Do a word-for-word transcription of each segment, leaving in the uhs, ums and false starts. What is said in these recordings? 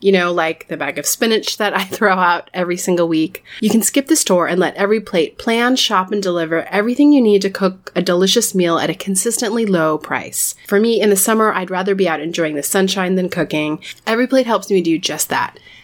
You know, like the bag of spinach that I throw out every single week. You can skip the store and let EveryPlate plan, shop, and deliver everything you need to cook a delicious meal at a consistently low price. For me, in the summer, I'd rather be out enjoying the sunshine than cooking. EveryPlate helps me do just that.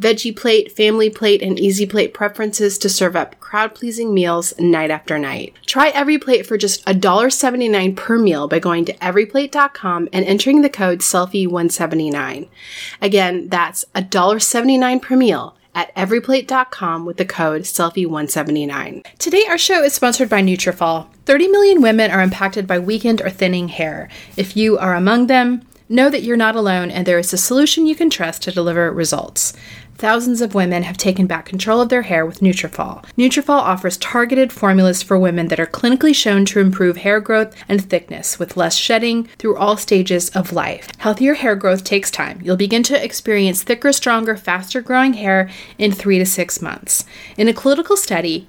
veggie plate, family plate, and easy plate preferences to serve up crowd-pleasing meals night after night. Try EveryPlate for just one dollar and seventy-nine cents per meal by going to every plate dot com and entering the code selfie one seventy-nine. Again, that's one dollar and seventy-nine cents per meal at every plate dot com with the code selfie one seventy-nine. Today, our show is sponsored by Nutrafol. thirty million women are impacted by weakened or thinning hair. If you are among them, know that you're not alone and there is a solution you can trust to deliver results. Thousands of women have taken back control of their hair with Nutrafol. Nutrafol offers targeted formulas for women that are clinically shown to improve hair growth and thickness with less shedding through all stages of life. Healthier hair growth takes time. You'll begin to experience thicker, stronger, faster growing hair in three to six months. In a clinical study,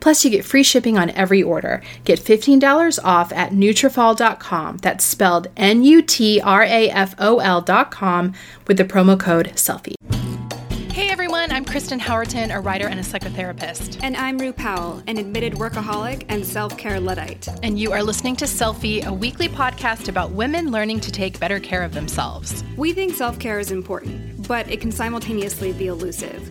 Plus, you get free shipping on every order. Get fifteen dollars off at Nutrafol dot com. That's spelled N U T R A F O L dot com with the promo code SELFIE. Hey everyone, I'm Kristen Howerton, a writer and a psychotherapist. And I'm Rue Powell, an admitted workaholic and self-care Luddite. And you are listening to SELFIE, a weekly podcast about women learning to take better care of themselves. We think self-care is important, but it can simultaneously be elusive.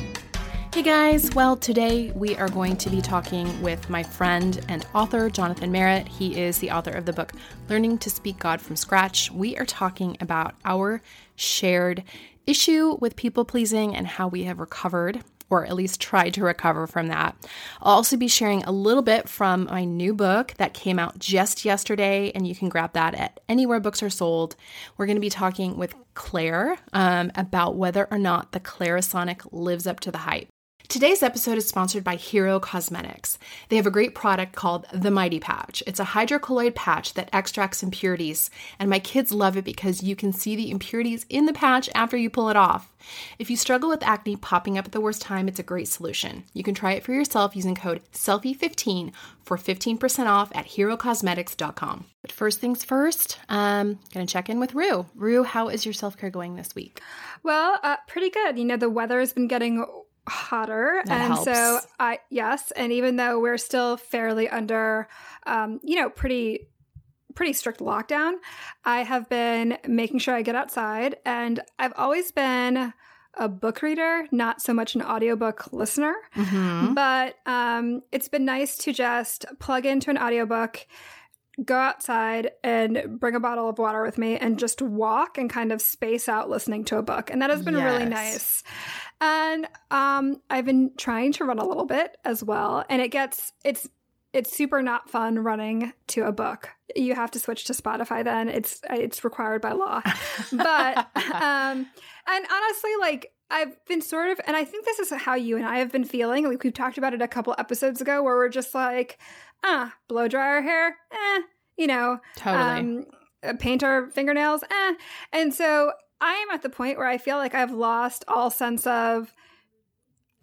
Hey guys, well today we are going to be talking with my friend and author, Jonathan Merritt. He is the author of the book, Learning to Speak God from Scratch. We are talking about our shared issue with people-pleasing and how we have recovered, or at least tried to recover from that. I'll also be sharing a little bit from my new book that came out just yesterday, and you can grab that at anywhere books are sold. We're going to be talking with Claire um, about whether or not the Clarisonic lives up to the hype. Today's episode is sponsored by Hero Cosmetics. They have a great product called the Mighty Patch. It's a hydrocolloid patch that extracts impurities, and my kids love it because you can see the impurities in the patch after you pull it off. If you struggle with acne popping up at the worst time, it's a great solution. You can try it for yourself using code selfie fifteen for fifteen percent off at hero cosmetics dot com. But first things first, um, going to check in with Rue. Rue, how is your self-care going this week? Well, uh, pretty good. You know, the weather has been getting hotter. That and helps. So I, yes. And even though we're still fairly under, um, you know, pretty, pretty strict lockdown, I have been making sure I get outside, and I've always been a book reader, not so much an audiobook listener, mm-hmm. but, um, it's been nice to just plug into an audiobook, go outside and bring a bottle of water with me and just walk and kind of space out listening to a book. And that has been yes. really nice. And um, I've been trying to run a little bit as well. And it gets, it's It's super not fun running to a book. You have to switch to Spotify then. It's it's required by law. But, um, and honestly, like, I've been sort of, and I think this is how you and I have been feeling. Like, we've talked about it a couple episodes ago where we're just like, ah, blow dry our hair, eh, you know. Totally. Um, paint our fingernails, eh. And so I am at the point where I feel like I've lost all sense of,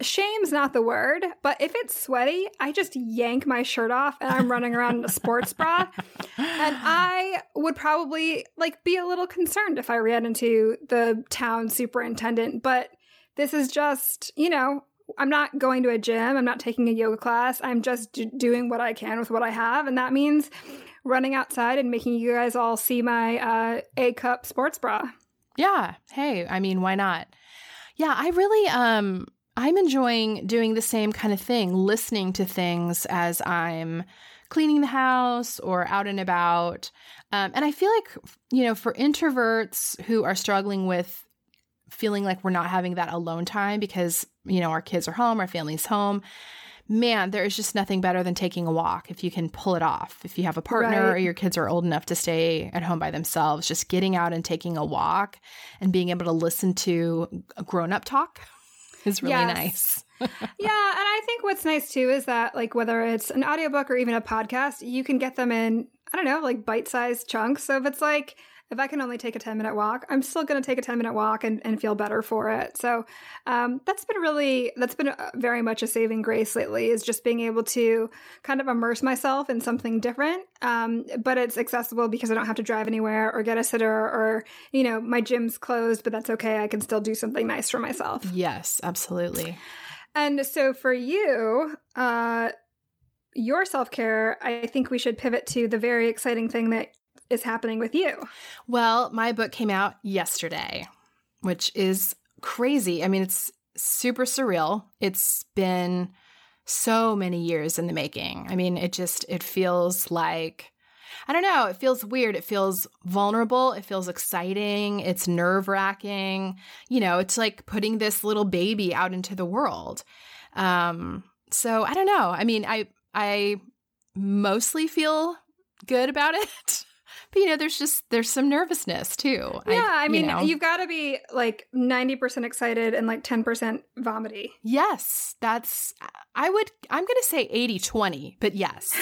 shame's not the word, but if it's sweaty, I just yank my shirt off and I'm running around in a sports bra. And I would probably like be a little concerned if I ran into the town superintendent. But this is just, you know, I'm not going to a gym. I'm not taking a yoga class. I'm just d- doing what I can with what I have. And that means running outside and making you guys all see my uh, A-cup sports bra. Yeah. Hey, I mean, why not? Yeah, I really... um. I'm enjoying doing the same kind of thing, listening to things as I'm cleaning the house or out and about. Um, and I feel like, you know, for introverts who are struggling with feeling like we're not having that alone time because, you know, our kids are home, our family's home, man, there is just nothing better than taking a walk if you can pull it off. If you have a partner right. or your kids are old enough to stay at home by themselves, just getting out and taking a walk and being able to listen to grown-up talk. It's really yes. nice. Yeah. And I think what's nice too is that, like, whether it's an audiobook or even a podcast, you can get them in, I don't know, like bite-sized chunks. So if it's like, if I can only take a ten minute walk, I'm still going to take a ten minute walk and, and feel better for it. So um, that's been really, that's been very much a saving grace lately, is just being able to kind of immerse myself in something different. Um, but it's accessible because I don't have to drive anywhere or get a sitter or, you know, my gym's closed, but that's okay. I can still do something nice for myself. Yes, absolutely. And so for you, uh, your self-care, I think we should pivot to the very exciting thing that is happening with you. Well, my book came out yesterday, which is crazy. I mean, it's super surreal. It's been so many years in the making. I mean, it just, it feels like, I don't know, it feels weird. It feels vulnerable. It feels exciting. It's nerve-wracking. You know, it's like putting this little baby out into the world. Um, so I don't know. I mean, I I mostly feel good about it. But, you know, there's just, there's some nervousness too. Yeah, I, I mean, you know. You've got to be like ninety percent excited and like ten percent vomity. Yes, that's, I would, I'm going to say eighty twenty, but yes.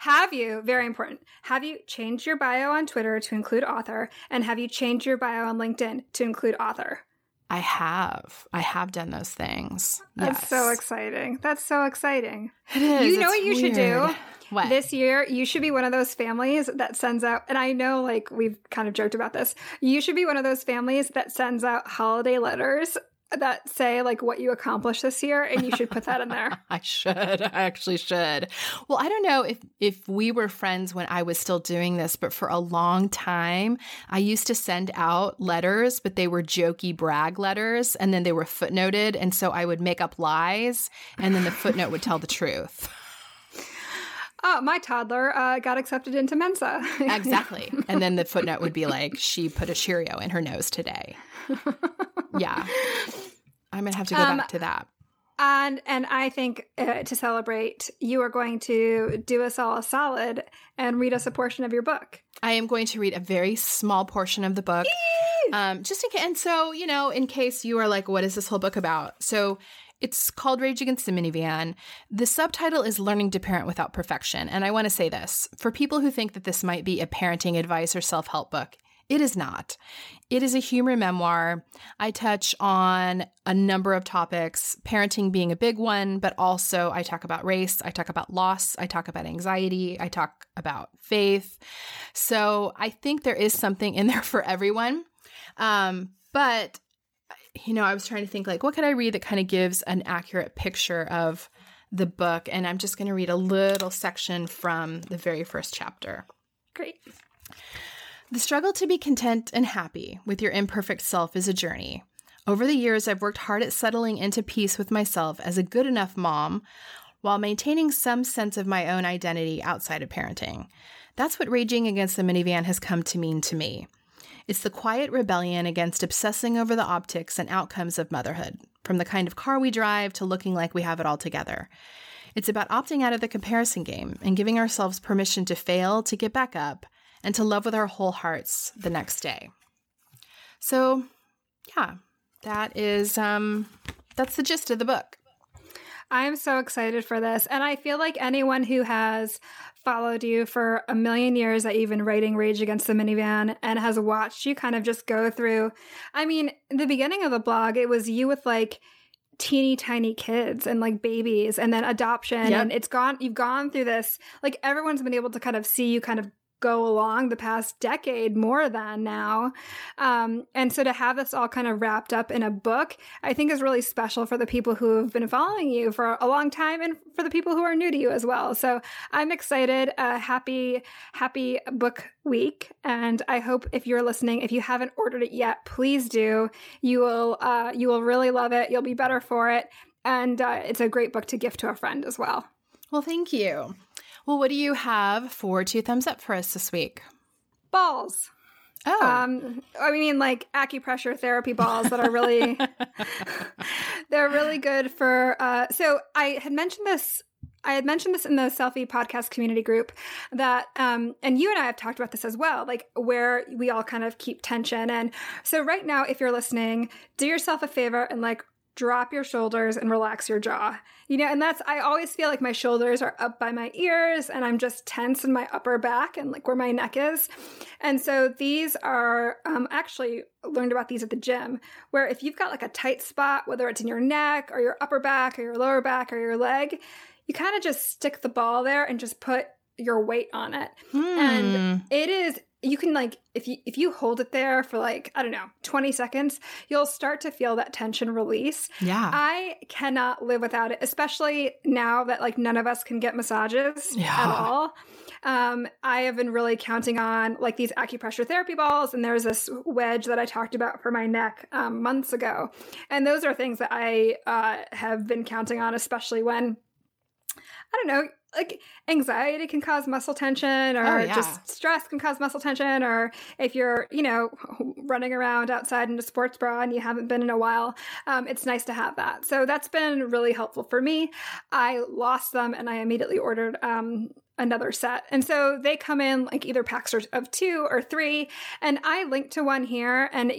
Have you, very important, have you changed your bio on Twitter to include author? And have you changed your bio on LinkedIn to include author? I have. I have done those things. Yes. That's so exciting. That's so exciting. It is. You know what you should do? What? This year, you should be one of those families that sends out, and I know, like, we've kind of joked about this. You should be one of those families that sends out holiday letters that say, like, what you accomplished this year, and you should put that in there. I should. I actually should. Well, I don't know if, if we were friends when I was still doing this, but for a long time, I used to send out letters, but they were jokey brag letters, and then they were footnoted, and so I would make up lies, and then the footnote would tell the truth. Oh, my toddler uh, got accepted into Mensa. Exactly. And then the footnote would be like, she put a Cheerio in her nose today. Yeah. I might have to go um, back to that. And and I think uh, to celebrate, you are going to do us all a solid and read us a portion of your book. I am going to read a very small portion of the book. Um, just in case. And so, you know, in case you are like, what is this whole book about? So it's called Rage Against the Minivan. The subtitle is Learning to Parent Without Perfection. And I want to say this. For people who think that this might be a parenting advice or self-help book, it is not. It is a humor memoir. I touch on a number of topics, parenting being a big one, but also I talk about race, I talk about loss, I talk about anxiety, I talk about faith. So I think there is something in there for everyone. Um, but... You know, I was trying to think, like, what could I read that kind of gives an accurate picture of the book? And I'm just going to read a little section from the very first chapter. Great. The struggle to be content and happy with your imperfect self is a journey. Over the years, I've worked hard at settling into peace with myself as a good enough mom while maintaining some sense of my own identity outside of parenting. That's what Raging Against the Minivan has come to mean to me. It's the quiet rebellion against obsessing over the optics and outcomes of motherhood, from the kind of car we drive to looking like we have it all together. It's about opting out of the comparison game and giving ourselves permission to fail, to get back up, and to love with our whole hearts the next day. So, yeah, that is um, that's the gist of the book. I'm so excited for this. And I feel like anyone who has followed you for a million years, at even writing Rage Against the Minivan, and has watched you kind of just go through. I mean, the beginning of the blog, it was you with like teeny tiny kids and like babies, and then adoption. Yep. And it's gone, you've gone through this. Like everyone's been able to kind of see you kind of go along the past decade more than now. Um, and so to have this all kind of wrapped up in a book, I think is really special for the people who have been following you for a long time and for the people who are new to you as well. So I'm excited. Uh, happy, happy book week. And I hope if you're listening, if you haven't ordered it yet, please do. You will, uh, you will really love it. You'll be better for it. And uh, it's a great book to gift to a friend as well. Well, thank you. Well, what do you have for two thumbs up for us this week? Balls. Oh. Um, I mean, like acupressure therapy balls that are really, they're really good for, uh, so I had mentioned this, I had mentioned this in the Selfie podcast community group that, um, and you and I have talked about this as well, like where we all kind of keep tension. And so right now, if you're listening, do yourself a favor and like, drop your shoulders and relax your jaw. You know, and that's, I always feel like my shoulders are up by my ears and I'm just tense in my upper back and like where my neck is. And so these are, um, actually learned about these at the gym, where if you've got like a tight spot, whether it's in your neck or your upper back or your lower back or your leg, you kind of just stick the ball there and just put your weight on it. Hmm. And it is, you can like, if you if you hold it there for like, I don't know, twenty seconds, you'll start to feel that tension release. Yeah. I cannot live without it, especially now that like none of us can get massages yeah. at all. Um, I have been really counting on like these acupressure therapy balls, and there's this wedge that I talked about for my neck um, months ago. And those are things that I uh, have been counting on, especially when, I don't know, like anxiety can cause muscle tension, or oh, yeah. just stress can cause muscle tension, or if you're, you know, running around outside in a sports bra and you haven't been in a while, um, it's nice to have that. So that's been really helpful for me. I lost them and I immediately ordered um, another set. And so they come in like either packs of two or three, and I linked to one here, and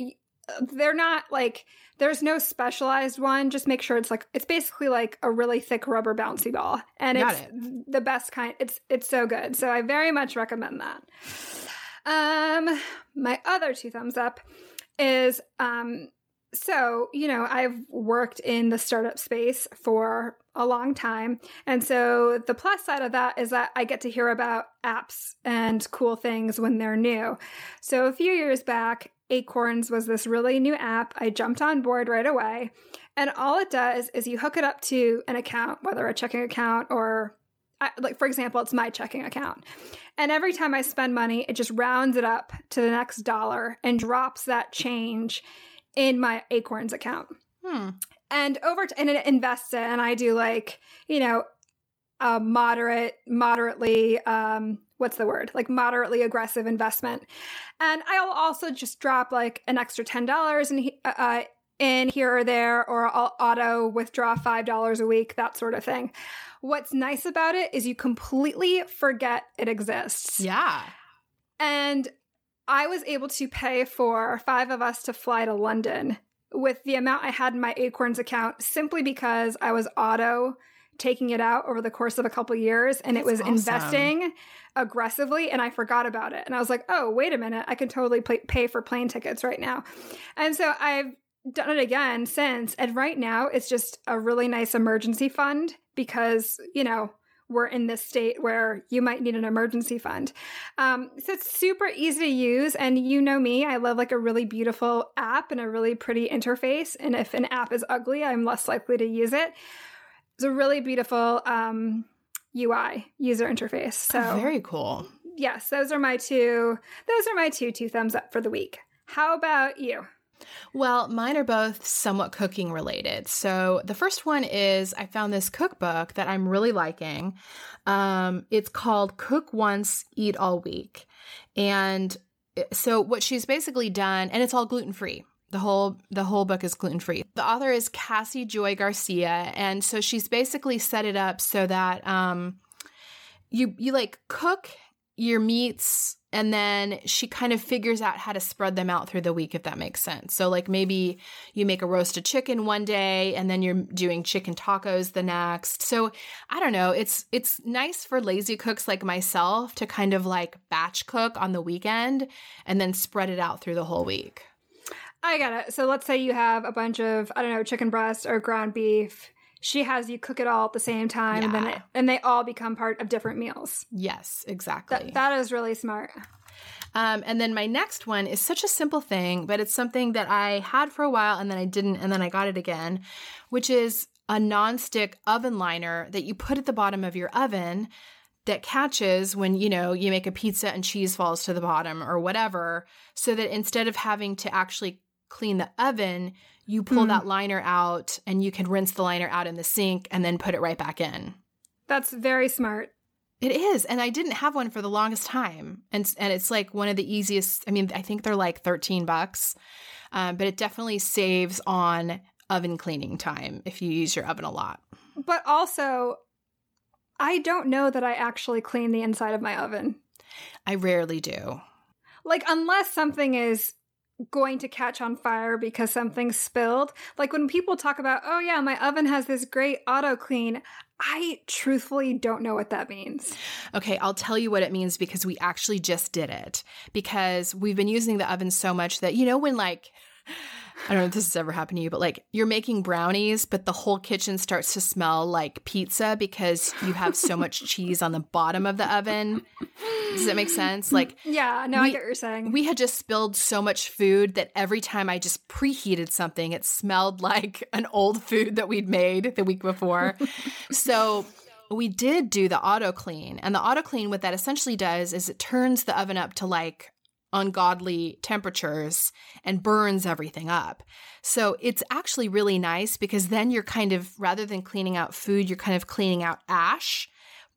they're not like, there's no specialized one. Just make sure it's like, it's basically like a really thick rubber bouncy ball, and Got it's it. the best kind. It's, it's so good. So I very much recommend that. Um, my other two thumbs up is, um, so, you know, I've worked in the startup space for a long time. And so the plus side of that is that I get to hear about apps and cool things when they're new. So a few years back, Acorns was this really new app. I jumped on board right away. And all it does is you hook it up to an account, whether a checking account or, like, for example, it's my checking account. And every time I spend money, it just rounds it up to the next dollar and drops that change in my Acorns account. Hmm. And over to, and it invests it. And I do like, you know, a moderate, moderately, um, what's the word? Like moderately aggressive investment. And I'll also just drop like an extra ten dollars in, uh, in here or there, or I'll auto withdraw five dollars a week, that sort of thing. What's nice about it is you completely forget it exists. Yeah. And I was able to pay for five of us to fly to London with the amount I had in my Acorns account, simply because I was auto taking it out over the course of a couple years, and That's it was awesome. investing aggressively, and I forgot about it. And I was like, oh, wait a minute, I can totally pay, pay for plane tickets right now. And so I've done it again since. And right now it's just a really nice emergency fund, because, you know, we're in this state where you might need an emergency fund. Um, so it's super easy to use. And you know me, I love like a really beautiful app and a really pretty interface. And if an app is ugly, I'm less likely to use it. It's a really beautiful um, U I, user interface. So oh, very cool. Yes, those are my two. Those are my two two thumbs up for the week. How about you? Well, mine are both somewhat cooking related. So the first one is I found this cookbook that I'm really liking. Um, it's called Cook Once, Eat All Week, and so what she's basically done, and it's all gluten free. The whole the whole book is gluten-free. The author is Cassie Joy Garcia, and so she's basically set it up so that um, you you like cook your meats, and then she kind of figures out how to spread them out through the week, if that makes sense. So like maybe you make a roasted chicken one day, and then you're doing chicken tacos the next. So I don't know. It's it's nice for lazy cooks like myself to kind of like batch cook on the weekend and then spread it out through the whole week. I got it. So let's say you have a bunch of, I don't know, chicken breast or ground beef. She has you cook it all at the same time, yeah. and then it, and they all become part of different meals. Yes, exactly. Th- that is really smart. Um, and then my next one is such a simple thing, but it's something that I had for a while and then I didn't, and then I got it again, which is a nonstick oven liner that you put at the bottom of your oven that catches when, you know, you make a pizza and cheese falls to the bottom or whatever, so that instead of having to actually clean the oven, you pull mm. that liner out and you can rinse the liner out in the sink and then put it right back in. That's very smart. It is. And I didn't have one for the longest time. And and it's like one of the easiest. I mean, I think they're like thirteen bucks, um, but it definitely saves on oven cleaning time if you use your oven a lot. But also, I don't know that I actually clean the inside of my oven. I rarely do. Like, unless something is going to catch on fire because something spilled. Like when people talk about, oh yeah, my oven has this great auto clean, I truthfully don't know what that means. Okay, I'll tell you what it means, because we actually just did it, because we've been using the oven so much that, you know, when like, I don't know if this has ever happened to you, but like you're making brownies, but the whole kitchen starts to smell like pizza because you have so much cheese on the bottom of the oven. Does that make sense? Like, yeah, no, we, I get what you're saying. We had just spilled so much food that every time I just preheated something, it smelled like an old food that we'd made the week before. So we did do the auto clean, and the auto clean, what that essentially does is it turns the oven up to like ungodly temperatures and burns everything up. So it's actually really nice, because then you're kind of, rather than cleaning out food, you're kind of cleaning out ash.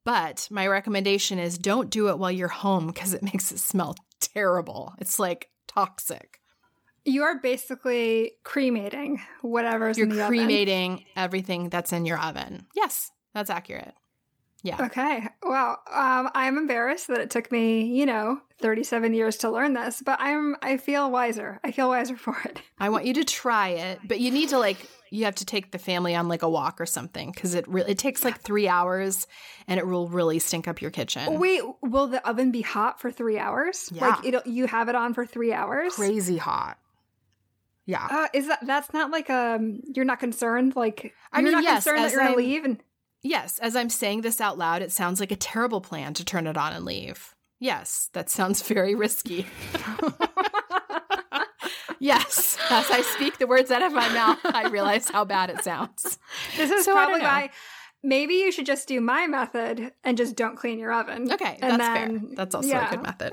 But my recommendation is don't do it while you're home, because it makes it smell terrible. It's like toxic. You are basically cremating whatever's you're in the oven. You're cremating everything that's in your oven. Yes, that's accurate. Yeah. Okay. Well, um, I'm embarrassed that it took me, you know, thirty-seven years to learn this, but I'm, I feel wiser. I feel wiser for it. I want you to try it, but you need to like, you have to take the family on like a walk or something, because it really, it takes like three hours and it will really stink up your kitchen. Wait, will the oven be hot for three hours? Yeah. Like it'll, you have it on for three hours? Crazy hot. Yeah. Uh, is that, that's not like, um, you're not concerned? Like, you're I mean, not yes, concerned that you're going to leave and... Yes, as I'm saying this out loud, it sounds like a terrible plan to turn it on and leave. Yes, that sounds very risky. Yes, as I speak the words out of my mouth, I realize how bad it sounds. This is so probably why maybe you should just do my method and just don't clean your oven. Okay, and that's then, fair. That's also yeah. a good method.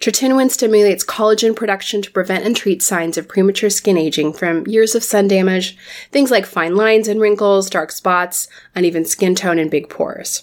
Tretinoin stimulates collagen production to prevent and treat signs of premature skin aging from years of sun damage, things like fine lines and wrinkles, dark spots, uneven skin tone, and big pores.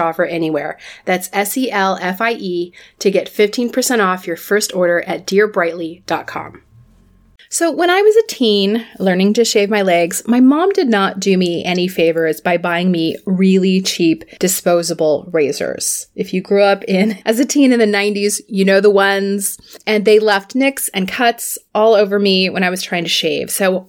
offer anywhere. That's S E L F I E to get fifteen percent off your first order at dear brightly dot com. So when I was a teen, learning to shave my legs, my mom did not do me any favors by buying me really cheap disposable razors. If you grew up in as a teen in the nineties, you know the ones. And they left nicks and cuts all over me when I was trying to shave. So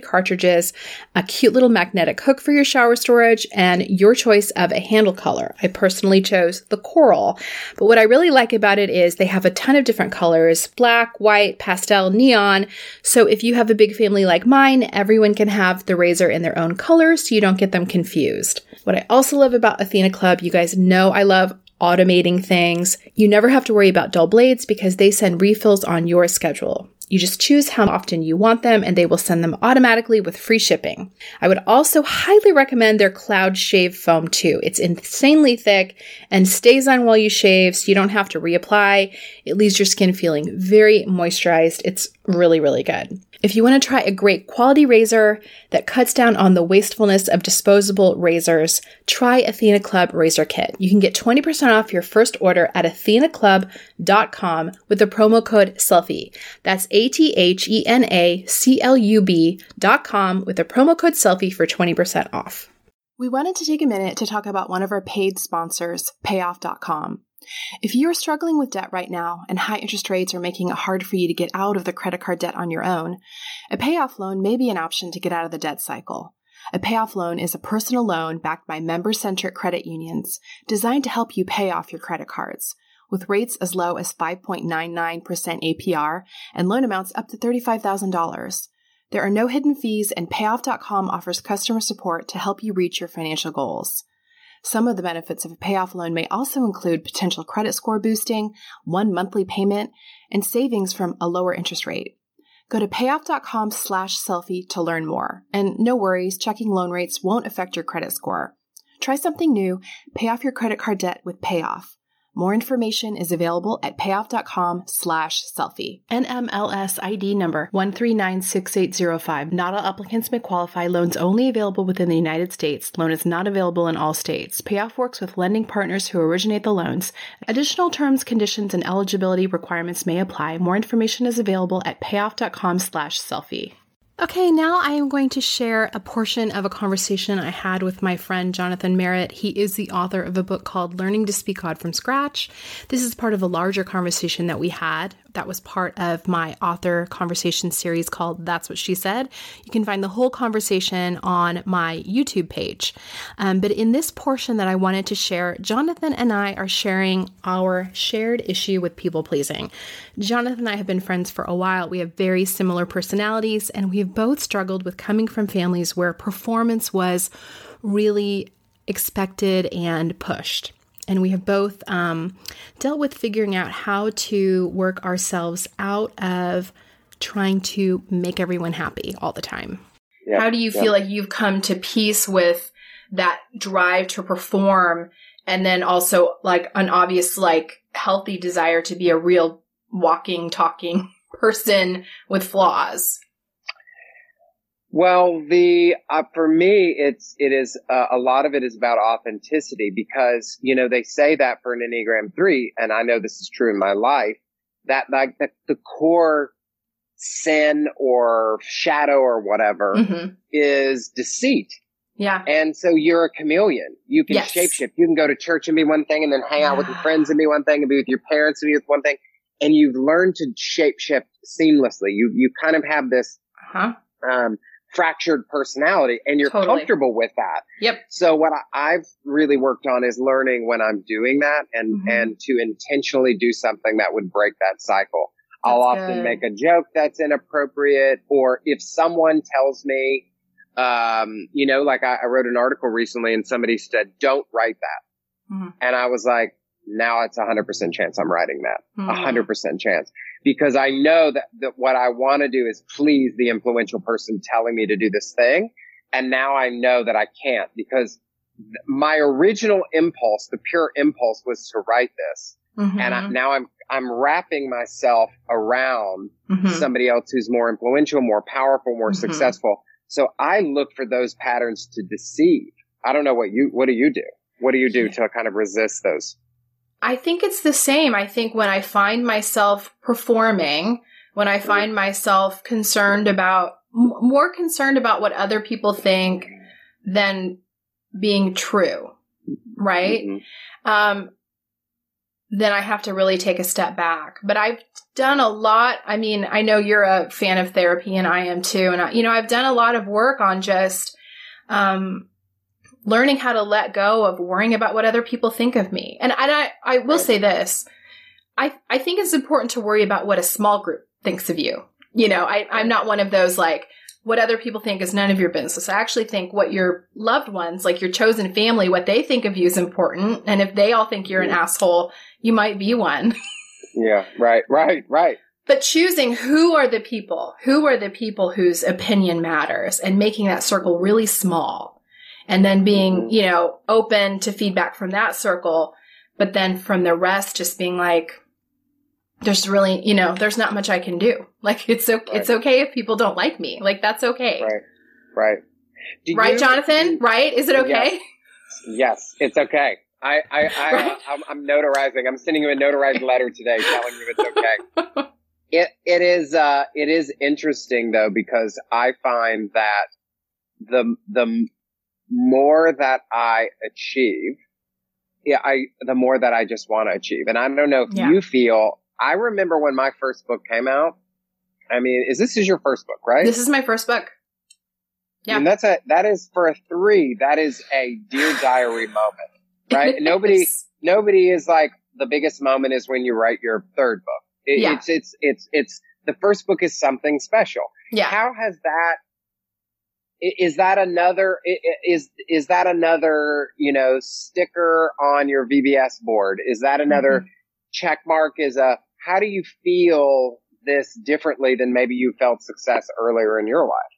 cartridges, a cute little magnetic hook for your shower storage, and your choice of a handle color. I personally chose the coral, but what I really like about it is they have a ton of different colors, black, white, pastel, neon. So if you have a big family like mine, everyone can have the razor in their own color so you don't get them confused. What I also love about Athena Club, you guys know I love automating things. You never have to worry about dull blades because they send refills on your schedule. You just choose how often you want them and they will send them automatically with free shipping. I would also highly recommend their Cloud Shave Foam too. It's insanely thick and stays on while you shave so you don't have to reapply. It leaves your skin feeling very moisturized. It's really, really good. If you want to try a great quality razor that cuts down on the wastefulness of disposable razors, try Athena Club Razor Kit. You can get twenty percent off your first order at athena club dot com with the promo code SELFIE. That's A T H E N A C L U B dot com with the promo code SELFIE for twenty percent off. We wanted to take a minute to talk about one of our paid sponsors, payoff dot com. If you're struggling with debt right now and high interest rates are making it hard for you to get out of the credit card debt on your own, a payoff loan may be an option to get out of the debt cycle. A payoff loan is a personal loan backed by member-centric credit unions designed to help you pay off your credit cards, with rates as low as five point nine nine percent A P R and loan amounts up to thirty-five thousand dollars. There are no hidden fees, and payoff dot com offers customer support to help you reach your financial goals. Some of the benefits of a payoff loan may also include potential credit score boosting, one monthly payment, and savings from a lower interest rate. Go to payoff.com slash selfie to learn more. And no worries, checking loan rates won't affect your credit score. Try something new. Pay off your credit card debt with Payoff. More information is available at payoff.com slash selfie. N M L S I D number one three nine six eight zero five. Not all applicants may qualify. Loans only available within the United States. Loan is not available in all states. Payoff works with lending partners who originate the loans. Additional terms, conditions, and eligibility requirements may apply. More information is available at payoff.com slash selfie. Okay, now I am going to share a portion of a conversation I had with my friend Jonathan Merritt. He is the author of a book called Learning to Speak God from Scratch. This is part of a larger conversation that we had that was part of my author conversation series called That's What She Said. You can find the whole conversation on my YouTube page. Um, but in this portion that I wanted to share, Jonathan and I are sharing our shared issue with people pleasing. Jonathan and I have been friends for a while. We have very similar personalities, and we have both struggled with coming from families where performance was really expected and pushed. And we have both um, dealt with figuring out how to work ourselves out of trying to make everyone happy all the time. Yeah, how do you yeah. feel like you've come to peace with that drive to perform, and then also like an obvious, like healthy desire to be a real walking, talking person with flaws? Well, the, uh, for me, it's, it is, uh, a lot of it is about authenticity because, you know, they say that for an Enneagram three, and I know this is true in my life, that like the, the core sin or shadow or whatever mm-hmm. is deceit. Yeah. And so you're a chameleon. You can yes. shapeshift. You can go to church and be one thing and then hang out yeah. with your friends and be one thing and be with your parents and be with one thing. And you've learned to shapeshift seamlessly. You, you kind of have this, uh-huh. um, fractured personality and you're totally. comfortable with that. Yep. So what I, I've really worked on is learning when I'm doing that and, mm-hmm. and to intentionally do something that would break that cycle. That's I'll often good. make a joke that's inappropriate, or if someone tells me, um, you know, like I, I wrote an article recently and somebody said, don't write that. Mm-hmm. And I was like, now it's a hundred percent chance I'm writing that. A hundred percent chance. Because I know that, that what I want to do is please the influential person telling me to do this thing. And now I know that I can't, because th- my original impulse, the pure impulse, was to write this. Mm-hmm. And I, now I'm, I'm wrapping myself around mm-hmm. somebody else who's more influential, more powerful, more mm-hmm. successful. So I look for those patterns to deceive. I don't know what you, what do you do? What do you do yeah. to kind of resist those? I think it's the same. I think when I find myself performing, when I find myself concerned about, m- more concerned about what other people think than being true, right? Mm-hmm. Um, then I have to really take a step back. But I've done a lot. I mean, I know you're a fan of therapy and I am too. And, I, you know, I've done a lot of work on just, um, learning how to let go of worrying about what other people think of me. And I, I will say this. I, I think it's important to worry about what a small group thinks of you. You know, I, I'm not one of those, like, what other people think is none of your business. I actually think what your loved ones, like your chosen family, what they think of you is important. And if they all think you're an asshole, you might be one. Yeah, right, right, right. But choosing who are the people, who are the people whose opinion matters, and making that circle really small. And then being, you know, open to feedback from that circle, but then from the rest, just being like, there's really, you know, there's not much I can do. Like, it's okay, right. it's okay if people don't like me. Like, that's okay. Right. Right. Do right, you, Jonathan? You, right? Is it okay? Yes, yes, it's okay. I, I, I, right? I I'm, I'm notarizing. I'm sending you a notarized letter today telling you it's okay. it, it is, uh, it is interesting though, because I find that the, the, more that I achieve, yeah, I, the more that I just want to achieve. And I don't know if yeah. you feel, I remember when my first book came out. I mean, is this is your first book, right? This is my first book. Yeah. And that's a, that is for a three. That is a Dear Diary moment, right? Nobody, nobody is like, the biggest moment is when you write your third book. It, yeah. It's, it's, it's, it's the first book is something special. Yeah. How has that, Is that another, is, is that another, you know, sticker on your V B S board? Is that another mm-hmm. check mark? Is a, how do you feel this differently than maybe you felt success earlier in your life?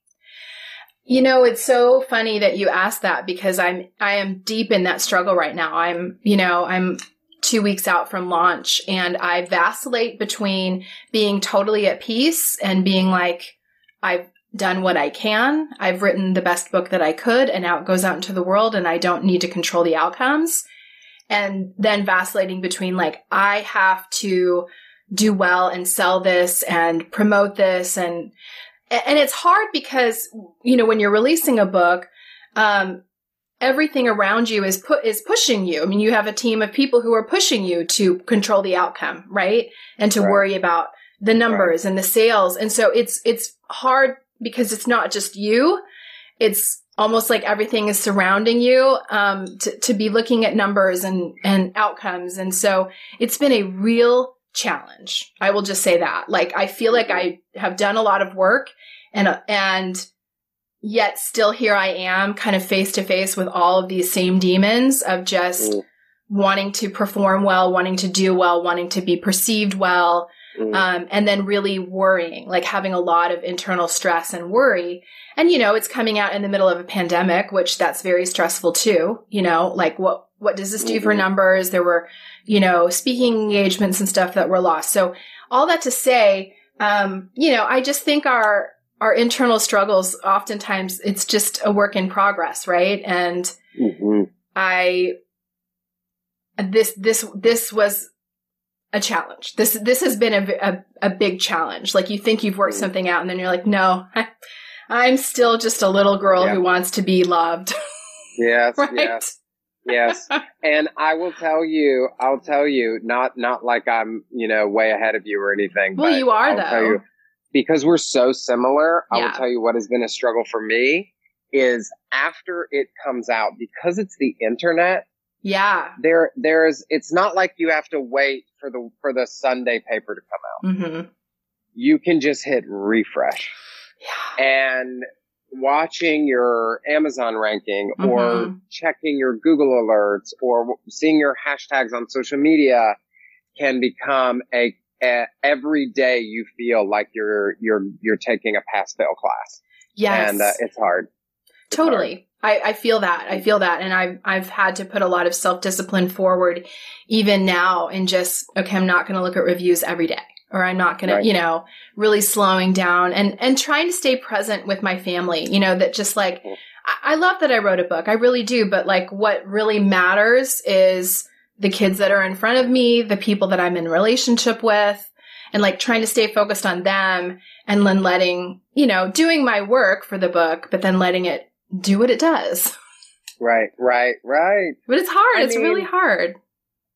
You know, it's so funny that you asked that, because I'm, I am deep in that struggle right now. I'm, you know, I'm two weeks out from launch, and I vacillate between being totally at peace and being like, I've done what I can. I've written the best book that I could, and now it goes out into the world, and I don't need to control the outcomes. And then vacillating between, like, I have to do well and sell this and promote this. And, and it's hard because, you know, when you're releasing a book, um, everything around you is pu- is pushing you. I mean, you have a team of people who are pushing you to control the outcome, right? And to right. worry about the numbers right. and the sales. And so it's, it's hard, because it's not just you. It's almost like everything is surrounding you, um, to, to be looking at numbers and, and outcomes. And so it's been a real challenge. I will just say that. Like, I feel like I have done a lot of work, and, and yet still here I am, kind of face to face with all of these same demons of just mm. wanting to perform well, wanting to do well, wanting to be perceived well. Mm-hmm. Um, and then really worrying, like having a lot of internal stress and worry. And, you know, it's coming out in the middle of a pandemic, which that's very stressful too. You know, like what, what does this do mm-hmm. for numbers? There were, you know, speaking engagements and stuff that were lost. So all that to say, um, you know, I just think our, our internal struggles, oftentimes it's just a work in progress. Right. And mm-hmm. I, this, this, this was a challenge. This, this has been a, a, a big challenge. Like, you think you've worked something out, and then you're like, no, I, I'm still just a little girl yeah. who wants to be loved. Yes, right? yes, yes. And I will tell you, I'll tell you, not not like I'm, you know, way ahead of you or anything. Well, but you are I'll though, tell you, because we're so similar. Yeah. I will tell you what has been a struggle for me is after it comes out, because it's the internet. Yeah. There, there's. It's not like you have to wait for the for the Sunday paper to come out. Mm-hmm. You can just hit refresh. Yeah. And watching your Amazon ranking mm-hmm. or checking your Google alerts or seeing your hashtags on social media can become a, a every day you feel like you're you're you're taking a pass fail class. Yes. And uh, it's hard. It's totally. Hard. I, I feel that. I feel that. And I've I've had to put a lot of self-discipline forward even now in just, okay, I'm not going to look at reviews every day. Or I'm not going right. to, you know, really slowing down and, and trying to stay present with my family, you know, that just like, I, I love that I wrote a book. I really do. But like what really matters is the kids that are in front of me, the people that I'm in relationship with, and like trying to stay focused on them and then letting, you know, doing my work for the book, but then letting it do what it does. Right, right, right. But it's hard. I it's mean, really hard.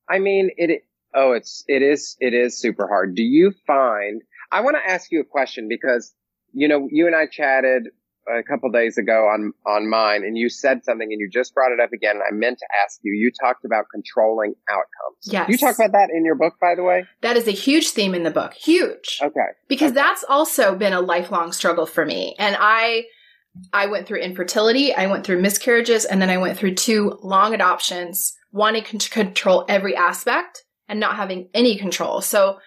I mean, it Oh, it's, it is, it is super hard. Do you find, I want to ask you a question because, you know, you and I chatted a couple days ago on, on mine and you said something and you just brought it up again. And I meant to ask you, you talked about controlling outcomes. Yes. You talk about that in your book, by the way? That is a huge theme in the book. Huge. Okay. Because okay. that's also been a lifelong struggle for me. And I, I went through infertility, I went through miscarriages, and then I went through two long adoptions, wanting to control every aspect. And not having any control. So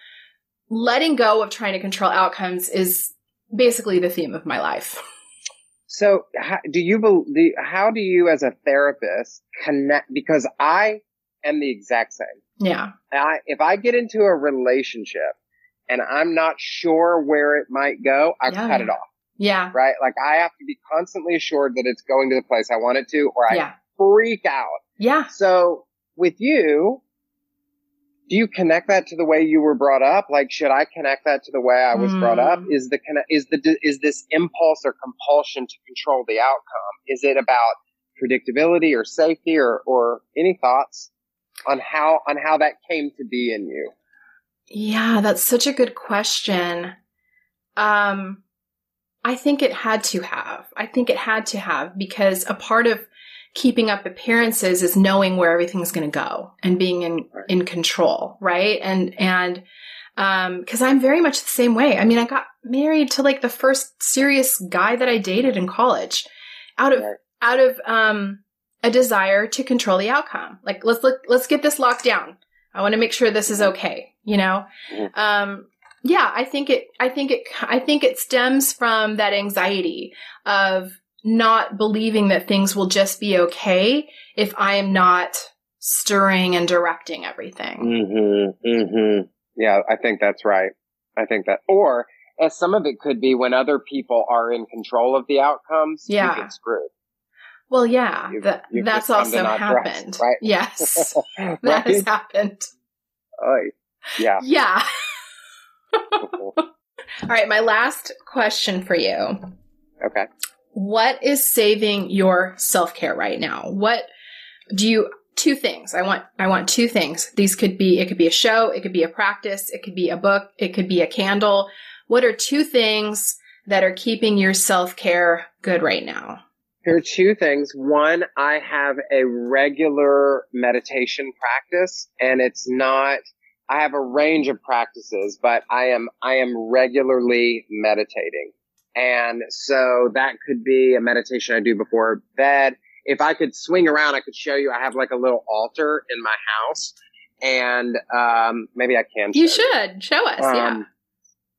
letting go of trying to control outcomes is basically the theme of my life. So how do you, believe, how do you as a therapist connect? Because I am the exact same. Yeah. I, if I get into a relationship and I'm not sure where it might go, I yeah. cut it off. Yeah. Right? Like I have to be constantly assured that it's going to the place I want it to, or I yeah. freak out. Yeah. So with you, do you connect that to the way you were brought up? Like, should I connect that to the way I was mm. brought up? Is the is the is this impulse or compulsion to control the outcome? Is it about predictability or safety or or any thoughts on how on how that came to be in you? Yeah, that's such a good question. Um, I think it had to have. I think it had to have because a part of keeping up appearances is knowing where everything's going to go and being in, in control. Right. And, and, um, cause I'm very much the same way. I mean, I got married to like the first serious guy that I dated in college out of, out of, um, a desire to control the outcome. Like, let's look, let's get this locked down. I want to make sure this is okay. You know? Um, yeah, I think it, I think it, I think it stems from that anxiety of not believing that things will just be okay if I am not stirring and directing everything. Mm-hmm, mm-hmm. Yeah, I think that's right. I think that, or as some of it could be when other people are in control of the outcomes, yeah. you get screwed. Well, yeah, you, the, you that's also happened. Rest, right? Yes, right? That has happened. Oh, yeah. Yeah. All right, my last question for you. Okay. What is saving your self-care right now? What do you, two things. I want, I want two things. These could be, it could be a show, it could be a practice, it could be a book, it could be a candle. What are two things that are keeping your self-care good right now? There are two things. One, I have a regular meditation practice and it's not, I have a range of practices, but I am, I am regularly meditating. And so that could be a meditation I do before bed. If I could swing around, I could show you. I have like a little altar in my house and, um, maybe I can. You should show us. Um, yeah.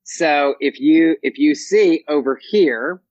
So if you, if you see over here,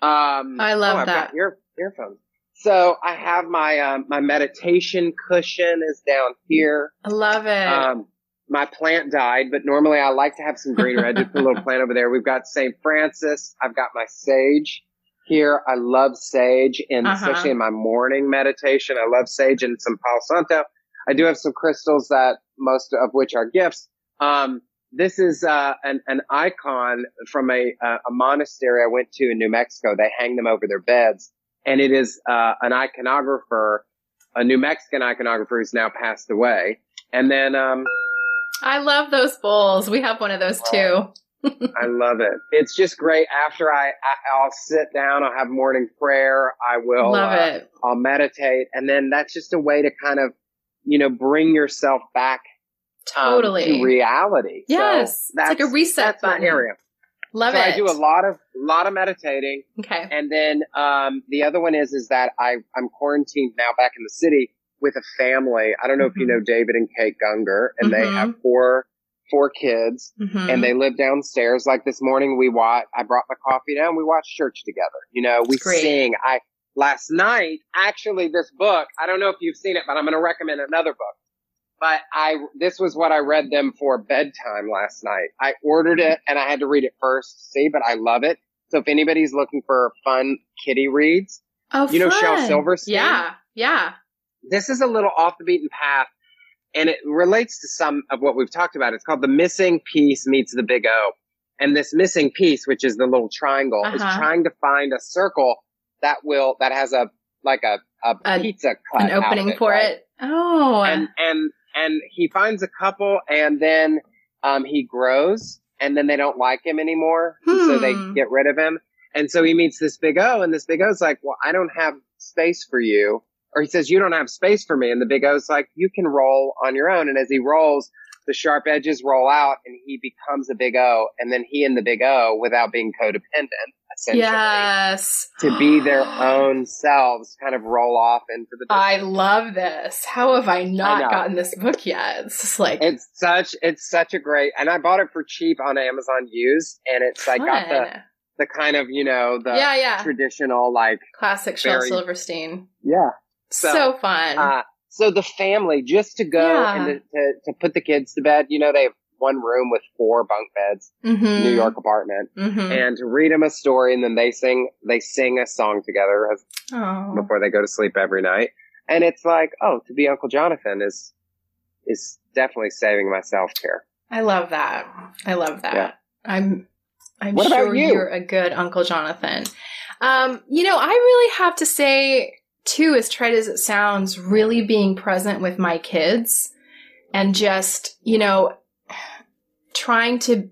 um, I love oh, I've that. Got ear, earphones. So I have my, um, my meditation cushion is down here. I love it. Um, My plant died, but normally I like to have some greenery. I did put a little plant over there. We've got Saint Francis. I've got my sage here. I love sage, and uh-huh. especially in my morning meditation, I love sage and some Palo Santo. I do have some crystals that most of which are gifts. Um, this is uh, an, an icon from a, uh, a monastery I went to in New Mexico. They hang them over their beds. And it is uh, an iconographer, a New Mexican iconographer who's now passed away. And then um, I love those bowls. We have one of those too. I love it. It's just great. After I, I, I'll sit down, I'll have morning prayer. I will, love uh, it. I'll meditate. And then that's just a way to kind of, you know, bring yourself back totally um, to reality. Yes. So that's, it's like a reset that's button. My area. Love so it. I do a lot of, lot of meditating. Okay. And then, um, the other one is, is that I, I'm quarantined now back in the city with a family. I don't know mm-hmm. if you know David and Kate Gungor, and mm-hmm. they have four, four kids mm-hmm. and they live downstairs. Like this morning we watch, I brought my coffee down. We watched church together. You know, we Great. sing. I, last night, actually this book, I don't know if you've seen it, but I'm going to recommend another book. But I, this was what I read them for bedtime last night. I ordered it and I had to read it first to see, but I love it. So if anybody's looking for fun kitty reads, oh, you fun. know, Shel Silverstein? Yeah. Yeah. This is a little off the beaten path and it relates to some of what we've talked about. It's called The Missing Piece Meets the Big O. And this missing piece, which is the little triangle, uh-huh. is trying to find a circle that will, that has a, like a, a, a pizza cut. An opening it, for right? it. Oh. And, and, And he finds a couple and then, um, he grows and then they don't like him anymore. Hmm. So they get rid of him. And so he meets this Big O and this Big O's like, well, I don't have space for you. Or he says, you don't have space for me. And the Big O's like, you can roll on your own. And as he rolls, the sharp edges roll out and he becomes a Big O. And then he and the Big O, without being codependent, essentially, yes. to be their own selves, kind of roll off into the distance. I love this. How have I not I gotten this book yet? It's just like it's such it's such a great, and I bought it for cheap on Amazon used, and it's like got the the kind of, you know, the yeah, yeah. traditional like classic Shel Silverstein. Yeah. So, so fun. Uh, so the family, just to go yeah. and to, to, to put the kids to bed, you know, they have one room with four bunk beds, mm-hmm. New York apartment, mm-hmm. and to read them a story. And then they sing, they sing a song together as, before they go to sleep every night. And it's like, oh, to be Uncle Jonathan is, is definitely saving my self-care. I love that. I love that. Yeah. I'm, I'm what sure about you? You're a good Uncle Jonathan. Um, you know, I really have to say too, as trite as it sounds, really being present with my kids and just, you know, trying to,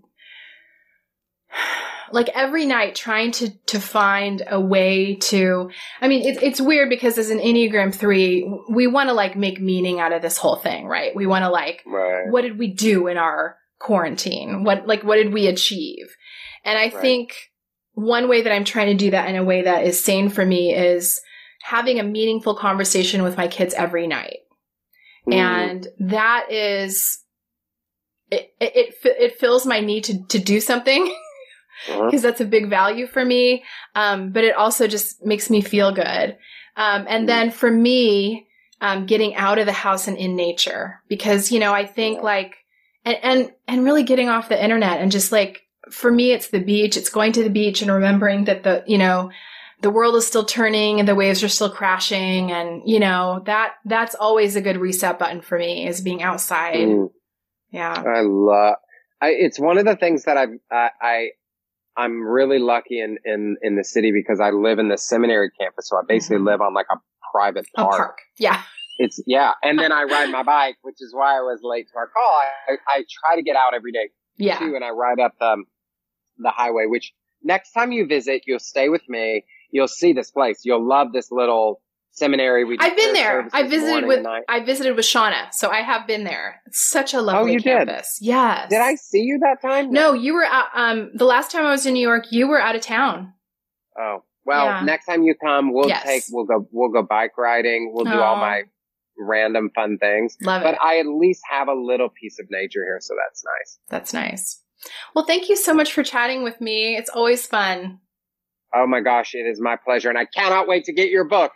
like every night, trying to, to find a way to, I mean, it, it's weird because as an Enneagram three, we want to like make meaning out of this whole thing, right? We want to like, right. what did we do in our quarantine? What, like, what did we achieve? And I right. think one way that I'm trying to do that in a way that is sane for me is having a meaningful conversation with my kids every night. Mm. And that is, It, it it fills my need to, to do something because that's a big value for me. Um, but it also just makes me feel good. Um, and then for me, um, getting out of the house and in nature, because, you know, I think like, and, and, and really getting off the internet and just like, for me, it's the beach, it's going to the beach and remembering that the, you know, the world is still turning and the waves are still crashing. And, you know, that, that's always a good reset button for me is being outside. Mm. Yeah, I love. I, it's one of the things that I've, I, I, I'm really lucky in, in, in the city because I live in the seminary campus, so I basically mm-hmm. live on like a private park. A park. Yeah, it's yeah, and then I ride my bike, which is why I was late to our call. I, I, I try to get out every day, yeah, too, and I ride up the, the highway. Which next time you visit, you'll stay with me. You'll see this place. You'll love this little seminary. We I've been there. I visited with I visited with Shauna, so I have been there. It's such a lovely oh, you campus. Did? Yes. Did I see you that time? No, you were out, um the last time I was in New York, you were out of town. Oh. Well, yeah. Next time you come, we'll yes. take we'll go we'll go bike riding. We'll do Aww. all my random fun things. Love but it. I at least have a little piece of nature here, so that's nice. That's nice. Well, thank you so much for chatting with me. It's always fun. Oh my gosh, it is my pleasure, and I cannot wait to get your book.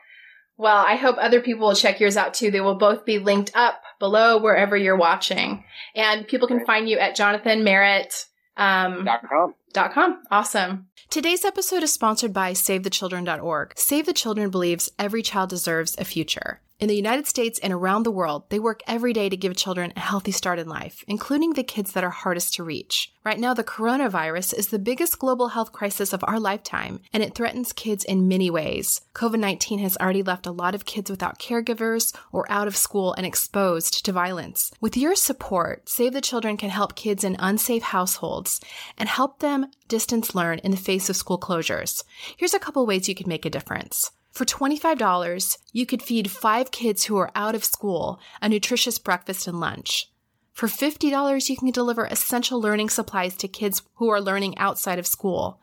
Well, I hope other people will check yours out, too. They will both be linked up below wherever you're watching. And people can find you at jonathanmerritt dot com. Um, dot com. Awesome. Today's episode is sponsored by save the children dot org. Save the Children believes every child deserves a future. In the United States and around the world, they work every day to give children a healthy start in life, including the kids that are hardest to reach. Right now, the coronavirus is the biggest global health crisis of our lifetime, and it threatens kids in many ways. covid nineteen has already left a lot of kids without caregivers or out of school and exposed to violence. With your support, Save the Children can help kids in unsafe households and help them distance learn in the face of school closures. Here's a couple ways you can make a difference. For twenty-five dollars, you could feed five kids who are out of school a nutritious breakfast and lunch. For fifty dollars, you can deliver essential learning supplies to kids who are learning outside of school.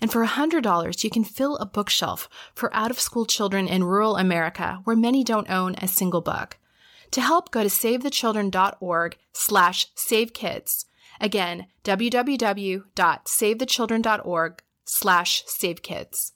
And for one hundred dollars, you can fill a bookshelf for out-of-school children in rural America, where many don't own a single book. To help, go to savethechildren.org slash savekids. Again, www.savethechildren.org slash savekids.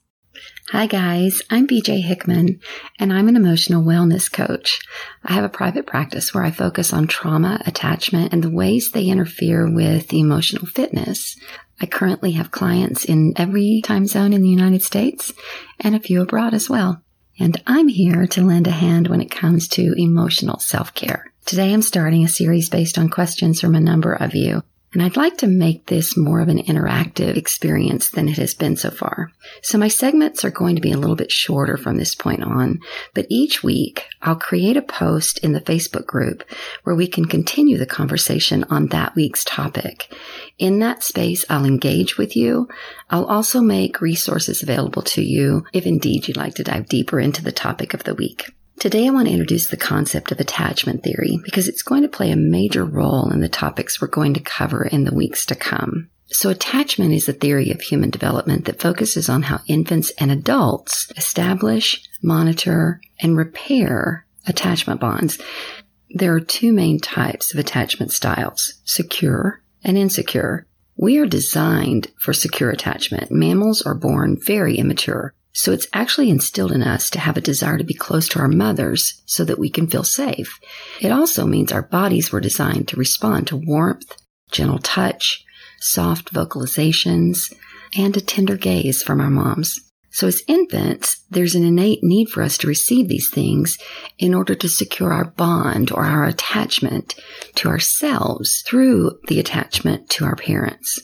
Hi guys, I'm B J Hickman, and I'm an emotional wellness coach. I have a private practice where I focus on trauma, attachment, and the ways they interfere with emotional fitness. I currently have clients in every time zone in the United States and a few abroad as well. And I'm here to lend a hand when it comes to emotional self-care. Today I'm starting a series based on questions from a number of you. And I'd like to make this more of an interactive experience than it has been so far. So my segments are going to be a little bit shorter from this point on, but each week I'll create a post in the Facebook group where we can continue the conversation on that week's topic. In that space, I'll engage with you. I'll also make resources available to you if indeed you'd like to dive deeper into the topic of the week. Today, I want to introduce the concept of attachment theory because it's going to play a major role in the topics we're going to cover in the weeks to come. So attachment is a theory of human development that focuses on how infants and adults establish, monitor, and repair attachment bonds. There are two main types of attachment styles, secure and insecure. We are designed for secure attachment. Mammals are born very immature. So it's actually instilled in us to have a desire to be close to our mothers so that we can feel safe. It also means our bodies were designed to respond to warmth, gentle touch, soft vocalizations, and a tender gaze from our moms. So as infants, there's an innate need for us to receive these things in order to secure our bond or our attachment to ourselves through the attachment to our parents.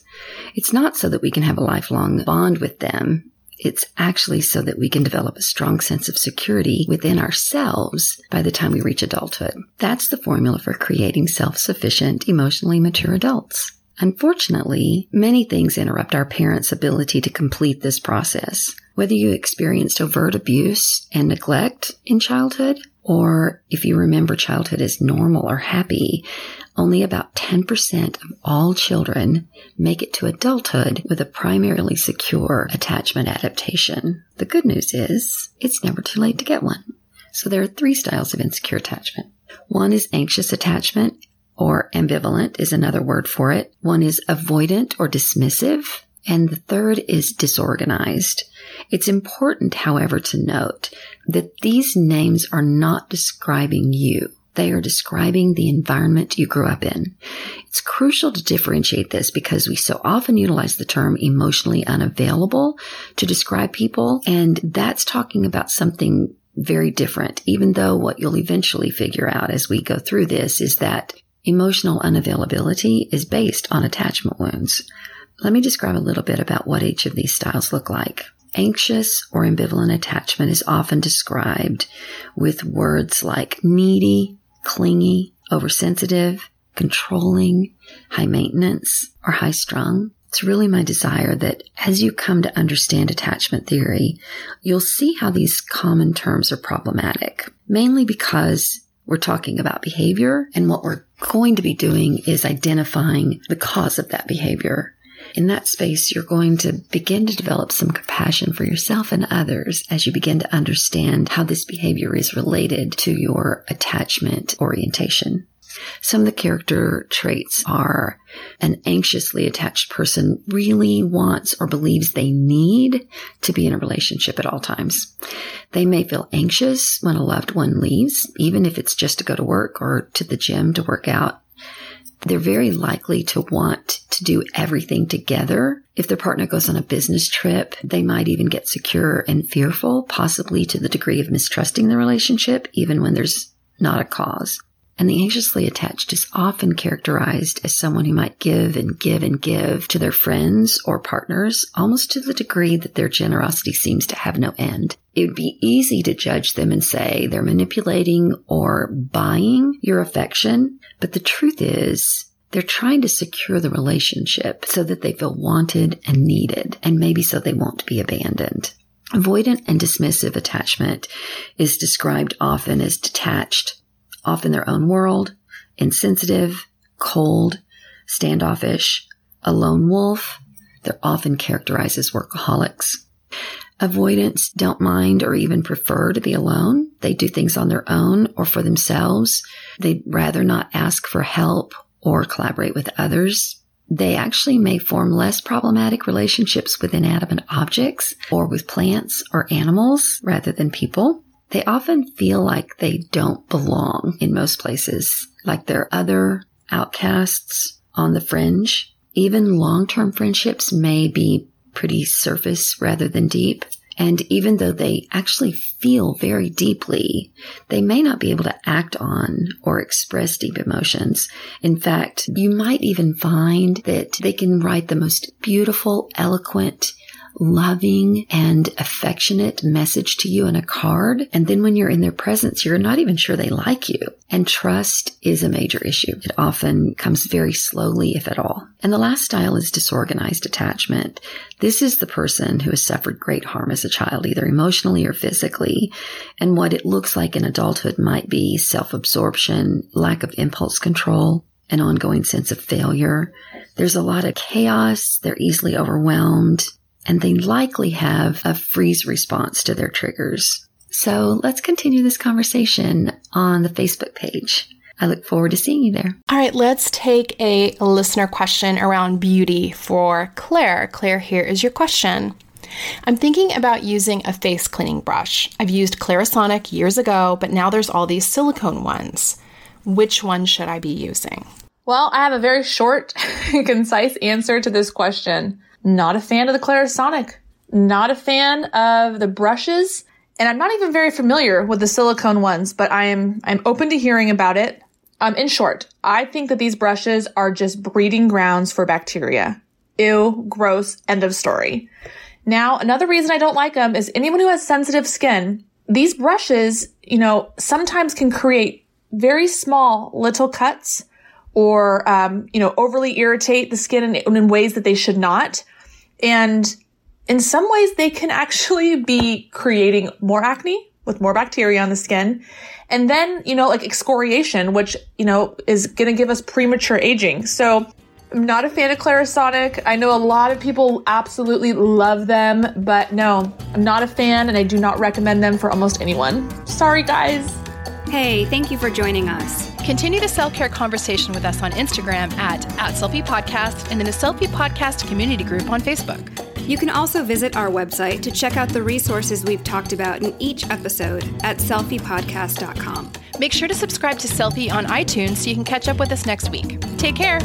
It's not so that we can have a lifelong bond with them. It's actually so that we can develop a strong sense of security within ourselves by the time we reach adulthood. That's the formula for creating self-sufficient, emotionally mature adults. Unfortunately, many things interrupt our parents' ability to complete this process. Whether you experienced overt abuse and neglect in childhood, or if you remember childhood as normal or happy, only about ten percent of all children make it to adulthood with a primarily secure attachment adaptation. The good news is it's never too late to get one. So there are three styles of insecure attachment. One is anxious attachment, or ambivalent is another word for it. One is avoidant or dismissive. And the third is disorganized. It's important, however, to note that these names are not describing you. They are describing the environment you grew up in. It's crucial to differentiate this because we so often utilize the term emotionally unavailable to describe people, and that's talking about something very different, even though what you'll eventually figure out as we go through this is that emotional unavailability is based on attachment wounds. Let me describe a little bit about what each of these styles look like. Anxious or ambivalent attachment is often described with words like needy, clingy, oversensitive, controlling, high maintenance, or high strung. It's really my desire that as you come to understand attachment theory, you'll see how these common terms are problematic, mainly because we're talking about behavior, and what we're going to be doing is identifying the cause of that behavior. In that space, you're going to begin to develop some compassion for yourself and others as you begin to understand how this behavior is related to your attachment orientation. Some of the character traits are an anxiously attached person really wants or believes they need to be in a relationship at all times. They may feel anxious when a loved one leaves, even if it's just to go to work or to the gym to work out. They're very likely to want to to do everything together. If their partner goes on a business trip, they might even get secure and fearful, possibly to the degree of mistrusting the relationship, even when there's not a cause. And the anxiously attached is often characterized as someone who might give and give and give to their friends or partners, almost to the degree that their generosity seems to have no end. It would be easy to judge them and say they're manipulating or buying your affection, but the truth is they're trying to secure the relationship so that they feel wanted and needed, and maybe so they won't be abandoned. Avoidant and dismissive attachment is described often as detached, off in their own world, insensitive, cold, standoffish, a lone wolf. They're often characterized as workaholics. Avoidants don't mind or even prefer to be alone. They do things on their own or for themselves. They'd rather not ask for help or collaborate with others. They actually may form less problematic relationships with inanimate objects or with plants or animals rather than people. They often feel like they don't belong in most places, like they're other, outcasts, on the fringe. Even long-term friendships may be pretty surface rather than deep. And even though they actually feel very deeply, they may not be able to act on or express deep emotions. In fact, you might even find that they can write the most beautiful, eloquent, loving and affectionate message to you in a card. And then when you're in their presence, you're not even sure they like you. And trust is a major issue. It often comes very slowly, if at all. And the last style is disorganized attachment. This is the person who has suffered great harm as a child, either emotionally or physically. And what it looks like in adulthood might be self-absorption, lack of impulse control, an ongoing sense of failure. There's a lot of chaos. They're easily overwhelmed. And they likely have a freeze response to their triggers. So let's continue this conversation on the Facebook page. I look forward to seeing you there. All right, let's take a listener question around beauty for Claire. Claire, here is your question. I'm thinking about using a face cleaning brush. I've used Clarisonic years ago, but now there's all these silicone ones. Which one should I be using? Well, I have a very short, concise answer to this question. Not a fan of the Clarisonic, not a fan of the brushes, and I'm not even very familiar with the silicone ones, but I am I'm open to hearing about it. Um, in short, I think that these brushes are just breeding grounds for bacteria. Ew, gross, end of story. Now, another reason I don't like them is anyone who has sensitive skin, these brushes, you know, sometimes can create very small little cuts or, um, you know, overly irritate the skin in, in ways that they should not. And in some ways, they can actually be creating more acne with more bacteria on the skin. And then, you know, like excoriation, which, you know, is going to give us premature aging. So I'm not a fan of Clarisonic. I know a lot of people absolutely love them, but no, I'm not a fan and I do not recommend them for almost anyone. Sorry, guys. Hey, thank you for joining us. Continue the self-care conversation with us on Instagram at, at SelfiePodcast and in the Selfie Podcast community group on Facebook. You can also visit our website to check out the resources we've talked about in each episode at selfie podcast dot com. Make sure to subscribe to Selfie on iTunes so you can catch up with us next week. Take care.